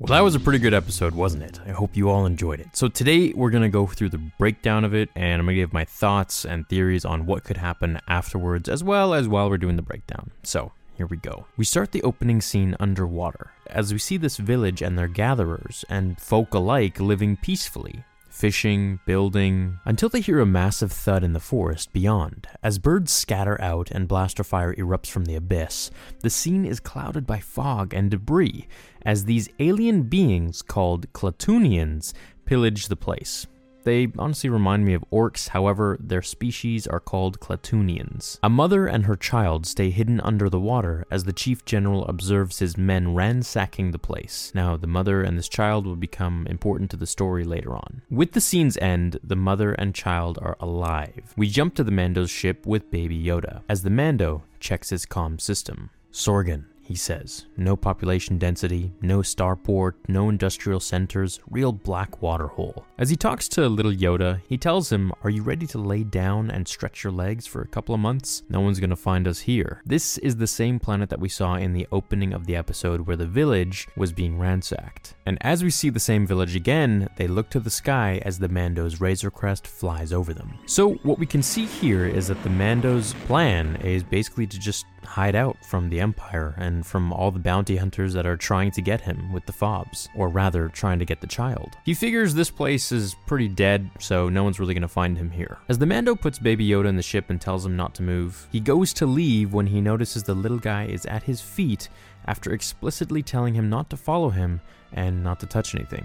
Well, that was a pretty good episode, wasn't it? I hope you all enjoyed it. So today we're going to go through the breakdown of it, and I'm going to give my thoughts and theories on what could happen afterwards, as well as while we're doing the breakdown. So here we go. We start the opening scene underwater, as we see this village and their gatherers and folk alike living peacefully, fishing, building, until they hear a massive thud in the forest beyond. As birds scatter out and blaster fire erupts from the abyss, the scene is clouded by fog and debris as these alien beings called Klatooinians pillage the place. They honestly remind me of orcs, however, their species are called Klatooinians. A mother and her child stay hidden under the water as the chief general observes his men ransacking the place. Now, the mother and this child will become important to the story later on. With the scene's end, the mother and child are alive. We jump to the Mando's ship with Baby Yoda, as the Mando checks his comm system. Sorgan, he says, no population density, no starport, no industrial centers, real black water hole. As he talks to little Yoda, he tells him, are you ready to lay down and stretch your legs for a couple of months? No one's gonna find us here. This is the same planet that we saw in the opening of the episode where the village was being ransacked. And as we see the same village again, they look to the sky as the Mando's Razor Crest flies over them. So what we can see here is that the Mando's plan is basically to just hide out from the Empire and from all the bounty hunters that are trying to get him with the fobs, or rather trying to get the child. He figures this place is pretty dead, so no one's really gonna find him here. As the Mando puts Baby Yoda in the ship and tells him not to move, he goes to leave when he notices the little guy is at his feet after explicitly telling him not to follow him and not to touch anything.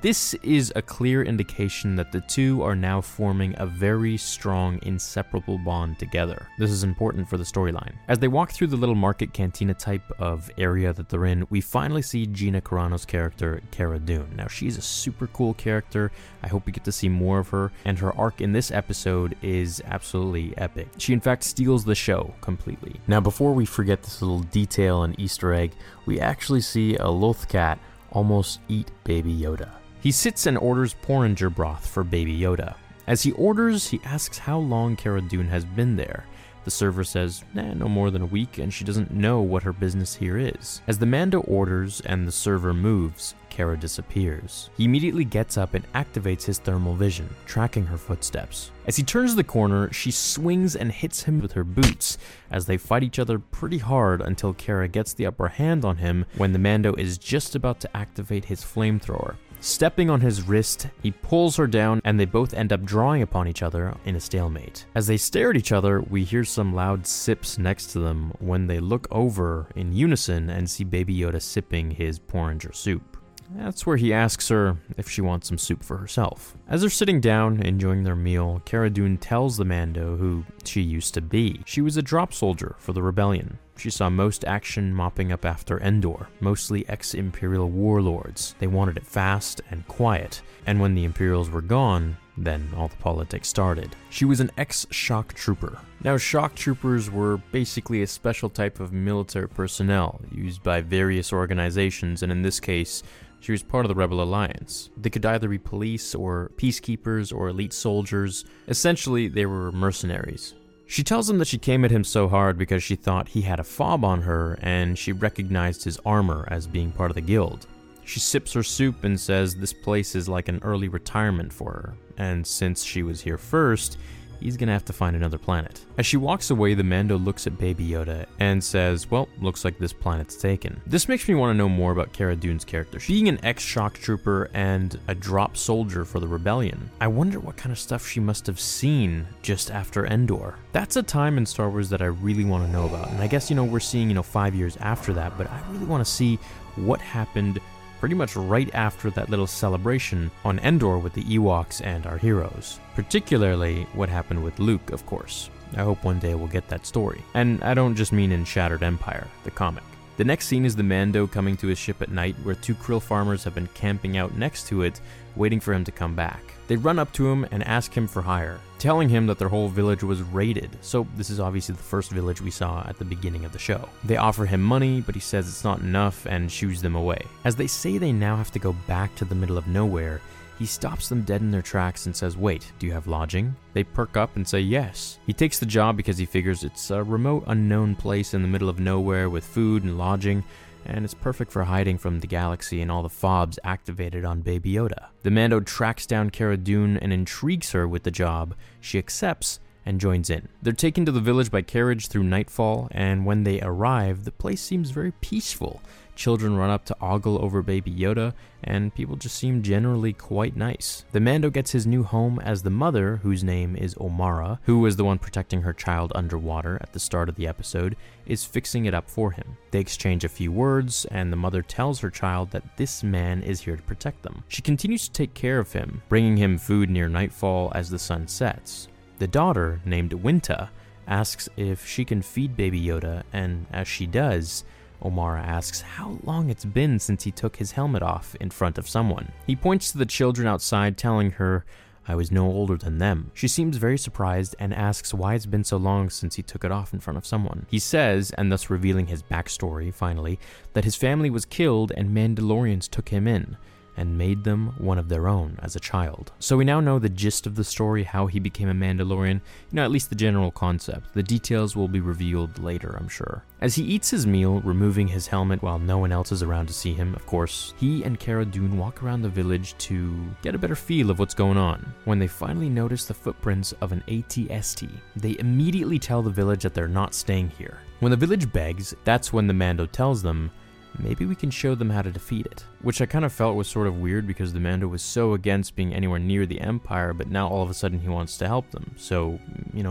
This is a clear indication that the two are now forming a very strong, inseparable bond together. This is important for the storyline. As they walk through the little market cantina type of area that they're in, we finally see Gina Carano's character, Cara Dune. Now, she's a super cool character. I hope we get to see more of her, and her arc in this episode is absolutely epic. She, in fact, steals the show completely. Now, before we forget this little detail and Easter egg, we actually see a Loth Cat almost eat Baby Yoda. He sits and orders porringer broth for Baby Yoda. As he orders, he asks how long Cara Dune has been there. The server says, no more than a week, and she doesn't know what her business here is. As the Mando orders and the server moves, Cara disappears. He immediately gets up and activates his thermal vision, tracking her footsteps. As he turns the corner, she swings and hits him with her boots as they fight each other pretty hard until Cara gets the upper hand on him when the Mando is just about to activate his flamethrower. Stepping on his wrist, he pulls her down, and they both end up drawing upon each other in a stalemate. As they stare at each other, we hear some loud sips next to them when they look over in unison and see Baby Yoda sipping his porringer soup. That's where he asks her if she wants some soup for herself. As they're sitting down, enjoying their meal, Cara Dune tells the Mando who she used to be. She was a drop soldier for the rebellion. She saw most action mopping up after Endor, mostly ex-Imperial warlords. They wanted it fast and quiet, and when the Imperials were gone, then all the politics started. She was an ex-shock trooper. Now, shock troopers were basically a special type of military personnel used by various organizations, and in this case, she was part of the Rebel Alliance. They could either be police or peacekeepers or elite soldiers. Essentially, they were mercenaries. She tells him that she came at him so hard because she thought he had a fob on her, and she recognized his armor as being part of the guild. She sips her soup and says this place is like an early retirement for her, and since she was here first, he's gonna have to find another planet. As she walks away, the Mando looks at Baby Yoda and says, well, looks like this planet's taken. This makes me want to know more about Cara Dune's character. Being an ex-shock trooper and a drop soldier for the rebellion, I wonder what kind of stuff she must have seen just after Endor. That's a time in Star Wars that I really want to know about, and I guess, we're seeing, 5 years after that, but I really want to see what happened pretty much right after that little celebration on Endor with the Ewoks and our heroes. Particularly what happened with Luke, of course. I hope one day we'll get that story. And I don't just mean in Shattered Empire, the comic. The next scene is the Mando coming to his ship at night, where two krill farmers have been camping out next to it, waiting for him to come back. They run up to him and ask him for hire, telling him that their whole village was raided, so this is obviously the first village we saw at the beginning of the show. They offer him money, but he says it's not enough and shoos them away. As they say they now have to go back to the middle of nowhere, he stops them dead in their tracks and says, wait, do you have lodging? They perk up and say yes. He takes the job because he figures it's a remote, unknown place in the middle of nowhere with food and lodging, and it's perfect for hiding from the galaxy and all the fobs activated on Baby Yoda. The Mando tracks down Cara Dune and intrigues her with the job. She accepts and joins in. They're taken to the village by carriage through nightfall, and when they arrive, the place seems very peaceful. Children run up to ogle over Baby Yoda, and people just seem generally quite nice. The Mando gets his new home as the mother, whose name is Omera, who was the one protecting her child underwater at the start of the episode, is fixing it up for him. They exchange a few words, and the mother tells her child that this man is here to protect them. She continues to take care of him, bringing him food near nightfall as the sun sets. The daughter, named Winta, asks if she can feed Baby Yoda, and as she does, Omera asks how long it's been since he took his helmet off in front of someone. He points to the children outside, telling her, "I was no older than them." She seems very surprised and asks why it's been so long since he took it off in front of someone. He says, and thus revealing his backstory finally, that his family was killed and Mandalorians took him in and made them one of their own as a child. So we now know the gist of the story, how he became a Mandalorian, at least the general concept. The details will be revealed later, I'm sure. As he eats his meal, removing his helmet while no one else is around to see him, of course, he and Cara Dune walk around the village to get a better feel of what's going on. When they finally notice the footprints of an AT-ST, they immediately tell the village that they're not staying here. When the village begs, that's when the Mando tells them, "Maybe we can show them how to defeat it," which I kind of felt was sort of weird because the Mando was so against being anywhere near the Empire, but now all of a sudden he wants to help them. So,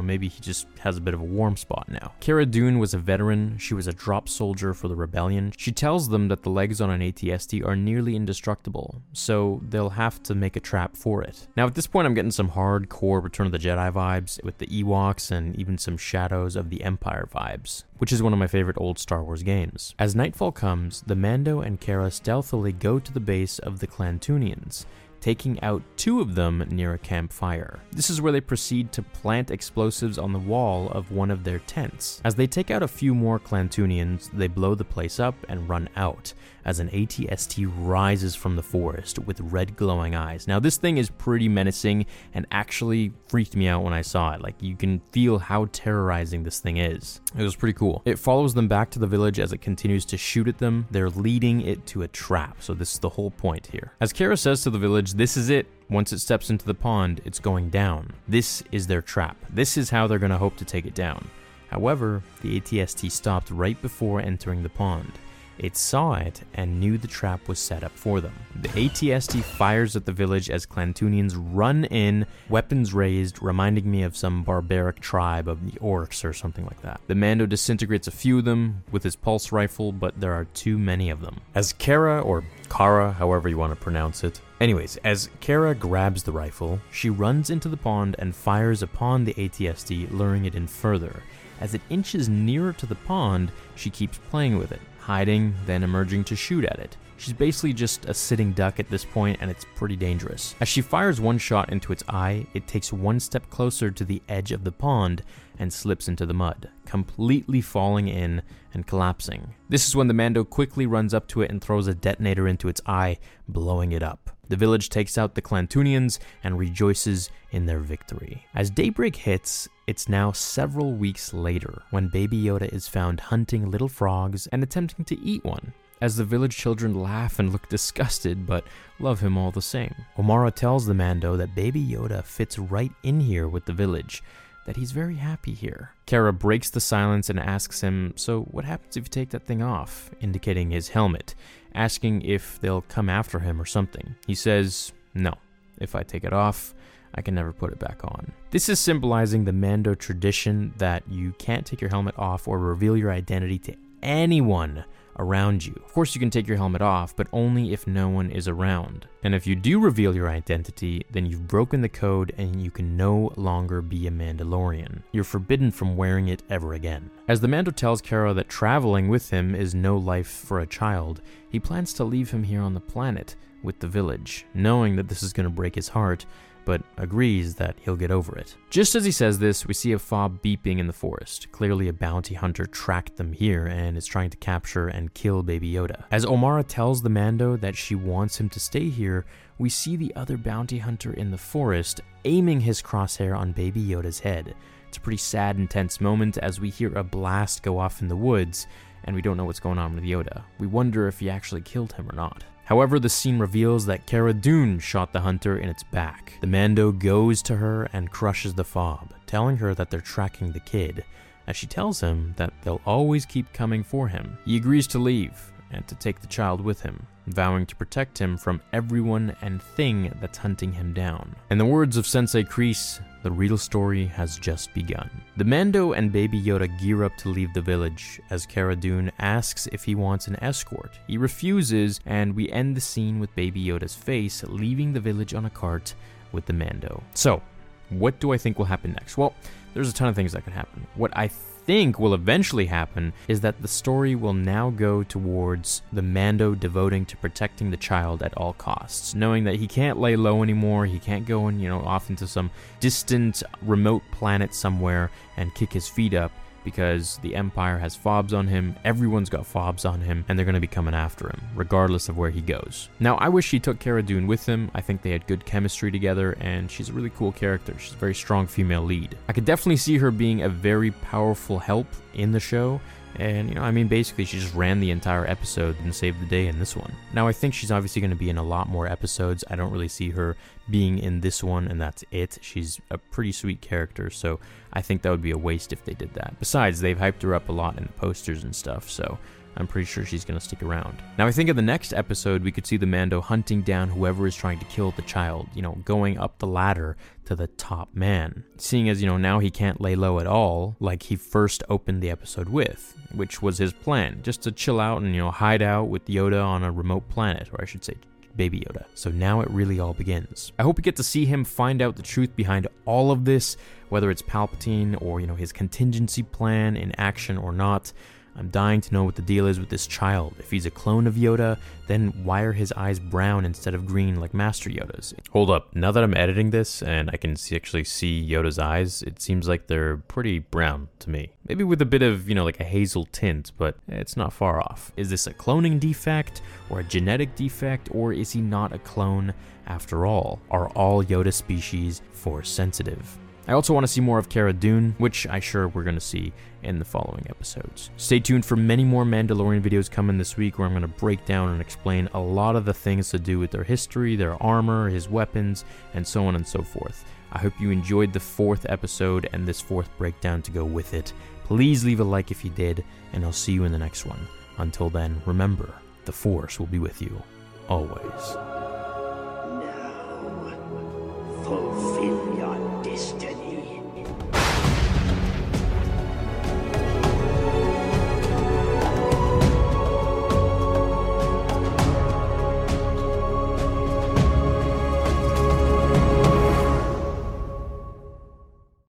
maybe he just has a bit of a warm spot now. Cara Dune was a veteran. She was a drop soldier for the rebellion. She tells them that the legs on an AT-ST are nearly indestructible, so they'll have to make a trap for it. Now, at this point, I'm getting some hardcore Return of the Jedi vibes with the Ewoks and even some Shadows of the Empire vibes, which is one of my favorite old Star Wars games. As nightfall comes, the Mando and Cara stealthily go to the base of the Klatooinians, taking out 2 of them near a campfire. This is where they proceed to plant explosives on the wall of one of their tents. As they take out a few more Klatooinians, they blow the place up and run out, as an AT-ST rises from the forest with red glowing eyes. Now, this thing is pretty menacing and actually freaked me out when I saw it. You can feel how terrorizing this thing is. It was pretty cool. It follows them back to the village as it continues to shoot at them. They're leading it to a trap, so this is the whole point here. As Cara says to the village, "This is it. Once it steps into the pond, it's going down. This is their trap. This is how they're going to hope to take it down." However, the AT-ST stopped right before entering the pond. It saw it and knew the trap was set up for them. The AT-ST fires at the village as Klatooinians run in, weapons raised, reminding me of some barbaric tribe of the orcs or something like that. The Mando disintegrates a few of them with his pulse rifle, but there are too many of them. As Cara, however you want to pronounce it. Anyways, as Cara grabs the rifle, she runs into the pond and fires upon the AT-ST, luring it in further. As it inches nearer to the pond, she keeps playing with it, hiding, then emerging to shoot at it. She's basically just a sitting duck at this point, and it's pretty dangerous. As she fires one shot into its eye, it takes one step closer to the edge of the pond and slips into the mud, completely falling in and collapsing. This is when the Mando quickly runs up to it and throws a detonator into its eye, blowing it up. The village takes out the Klatooinians and rejoices in their victory. As daybreak hits, it's now several weeks later when Baby Yoda is found hunting little frogs and attempting to eat one, as the village children laugh and look disgusted but love him all the same. Omera tells the Mando that Baby Yoda fits right in here with the village, that he's very happy here. Cara breaks the silence and asks him, "So what happens if you take that thing off?" indicating his helmet, asking if they'll come after him or something. He says, "No, if I take it off, I can never put it back on." This is symbolizing the Mando tradition that you can't take your helmet off or reveal your identity to anyone around you. Of course, you can take your helmet off, but only if no one is around. And if you do reveal your identity, then you've broken the code and you can no longer be a Mandalorian. You're forbidden from wearing it ever again. As the Mando tells Cara that traveling with him is no life for a child, he plans to leave him here on the planet with the village, knowing that this is going to break his heart, but agrees that he'll get over it. Just as he says this, we see a fob beeping in the forest. Clearly a bounty hunter tracked them here and is trying to capture and kill Baby Yoda. As Omera tells the Mando that she wants him to stay here, we see the other bounty hunter in the forest aiming his crosshair on Baby Yoda's head. It's a pretty sad and tense moment as we hear a blast go off in the woods and we don't know what's going on with Yoda. We wonder if he actually killed him or not. However, the scene reveals that Cara Dune shot the hunter in its back. The Mando goes to her and crushes the fob, telling her that they're tracking the kid, as she tells him that they'll always keep coming for him. He agrees to leave and to take the child with him, vowing to protect him from everyone and thing that's hunting him down. In the words of Sensei Kreese, the real story has just begun. The Mando and Baby Yoda gear up to leave the village as Cara Dune asks if he wants an escort. He refuses, and we end the scene with Baby Yoda's face leaving the village on a cart with the Mando. So, what do I think will happen next? Well, there's a ton of things that could happen. What I think will eventually happen is that the story will now go towards the Mando devoting to protecting the child at all costs, knowing that he can't lay low anymore, he can't go and, off into some distant, remote planet somewhere and kick his feet up because the Empire has fobs on him, everyone's got fobs on him, and they're going to be coming after him, regardless of where he goes. Now, I wish he took Cara Dune with him. I think they had good chemistry together, and she's a really cool character. She's a very strong female lead. I could definitely see her being a very powerful help in the show, and, basically she just ran the entire episode and saved the day in this one. Now, I think she's obviously going to be in a lot more episodes. I don't really see her being in this one, and that's it. She's a pretty sweet character, so I think that would be a waste if they did that. Besides, they've hyped her up a lot in the posters and stuff, so I'm pretty sure she's going to stick around. Now, I think in the next episode, we could see the Mando hunting down whoever is trying to kill the child, going up the ladder to the top man. Seeing as, now he can't lay low at all, like he first opened the episode with, which was his plan, just to chill out and, hide out with Yoda on a remote planet, or I should say, Baby Yoda. So now it really all begins. I hope we get to see him find out the truth behind all of this, whether it's Palpatine or, his contingency plan in action or not. I'm dying to know what the deal is with this child. If he's a clone of Yoda, then why are his eyes brown instead of green like Master Yoda's? Hold up, now that I'm editing this and I can actually see Yoda's eyes, it seems like they're pretty brown to me. Maybe with a bit of, like a hazel tint, but it's not far off. Is this a cloning defect or a genetic defect, or is he not a clone after all? Are all Yoda species force sensitive? I also want to see more of Cara Dune, which I'm sure we're going to see in the following episodes. Stay tuned for many more Mandalorian videos coming this week, where I'm going to break down and explain a lot of the things to do with their history, their armor, his weapons, and so on and so forth. I hope you enjoyed the 4th episode and this 4th breakdown to go with it. Please leave a like if you did, and I'll see you in the next one. Until then, remember, the Force will be with you always.